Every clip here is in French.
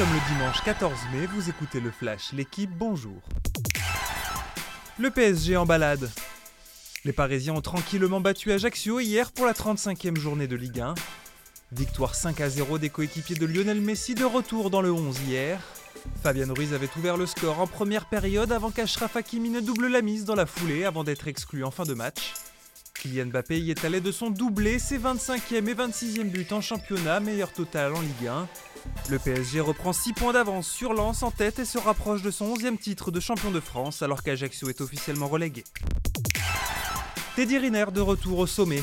sommes le dimanche 14 mai, vous écoutez le Flash, l'équipe, bonjour. Le PSG en balade. Les Parisiens ont tranquillement battu Ajaccio hier pour la 35e journée de Ligue 1. Victoire 5-0 des coéquipiers de Lionel Messi de retour dans le 11 hier. Fabian Ruiz avait ouvert le score en première période avant qu'Achraf Hakimi ne double la mise dans la foulée avant d'être exclu en fin de match. Kylian Mbappé y est allé de son doublé, ses 25e et 26e buts en championnat, meilleur total en Ligue 1. Le PSG reprend 6 points d'avance sur Lens en tête et se rapproche de son 11e titre de champion de France alors qu'Ajaccio est officiellement relégué. Teddy Riner de retour au sommet.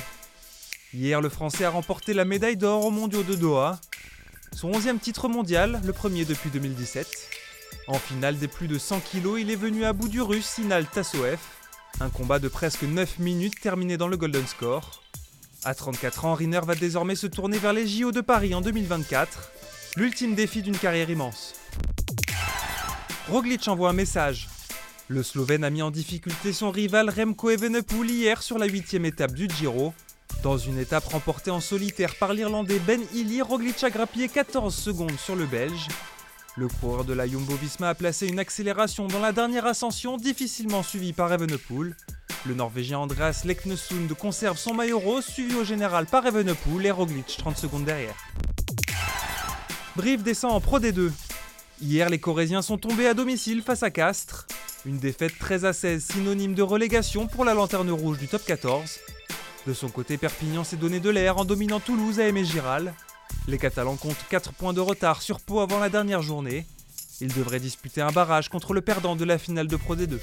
Hier, le Français a remporté la médaille d'or aux mondiaux de Doha. Son 11e titre mondial, le premier depuis 2017. En finale des plus de 100 kilos, il est venu à bout du Russe Inal Tassoev. Un combat de presque 9 minutes terminé dans le Golden Score. À 34 ans, Riner va désormais se tourner vers les JO de Paris en 2024. L'ultime défi d'une carrière immense. Roglic envoie un message. Le Slovène a mis en difficulté son rival Remco Evenepoel hier sur la 8e étape du Giro. Dans une étape remportée en solitaire par l'Irlandais Ben Ili, Roglic a grappillé 14 secondes sur le Belge. Le coureur de la Jumbo-Visma a placé une accélération dans la dernière ascension, difficilement suivie par Evenepoel. Le Norvégien Andreas Leknesund conserve son maillot rose, suivi au général par Evenepoel et Roglic 30 secondes derrière. Brive descend en Pro D2. Hier, les Corésiens sont tombés à domicile face à Castres. Une défaite 13-16, synonyme de relégation pour la lanterne rouge du top 14. De son côté, Perpignan s'est donné de l'air en dominant Toulouse à Aimé-Giral. Les Catalans comptent 4 points de retard sur Pau avant la dernière journée. Ils devraient disputer un barrage contre le perdant de la finale de Pro D2.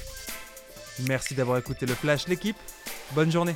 Merci d'avoir écouté le Flash, l'équipe. Bonne journée.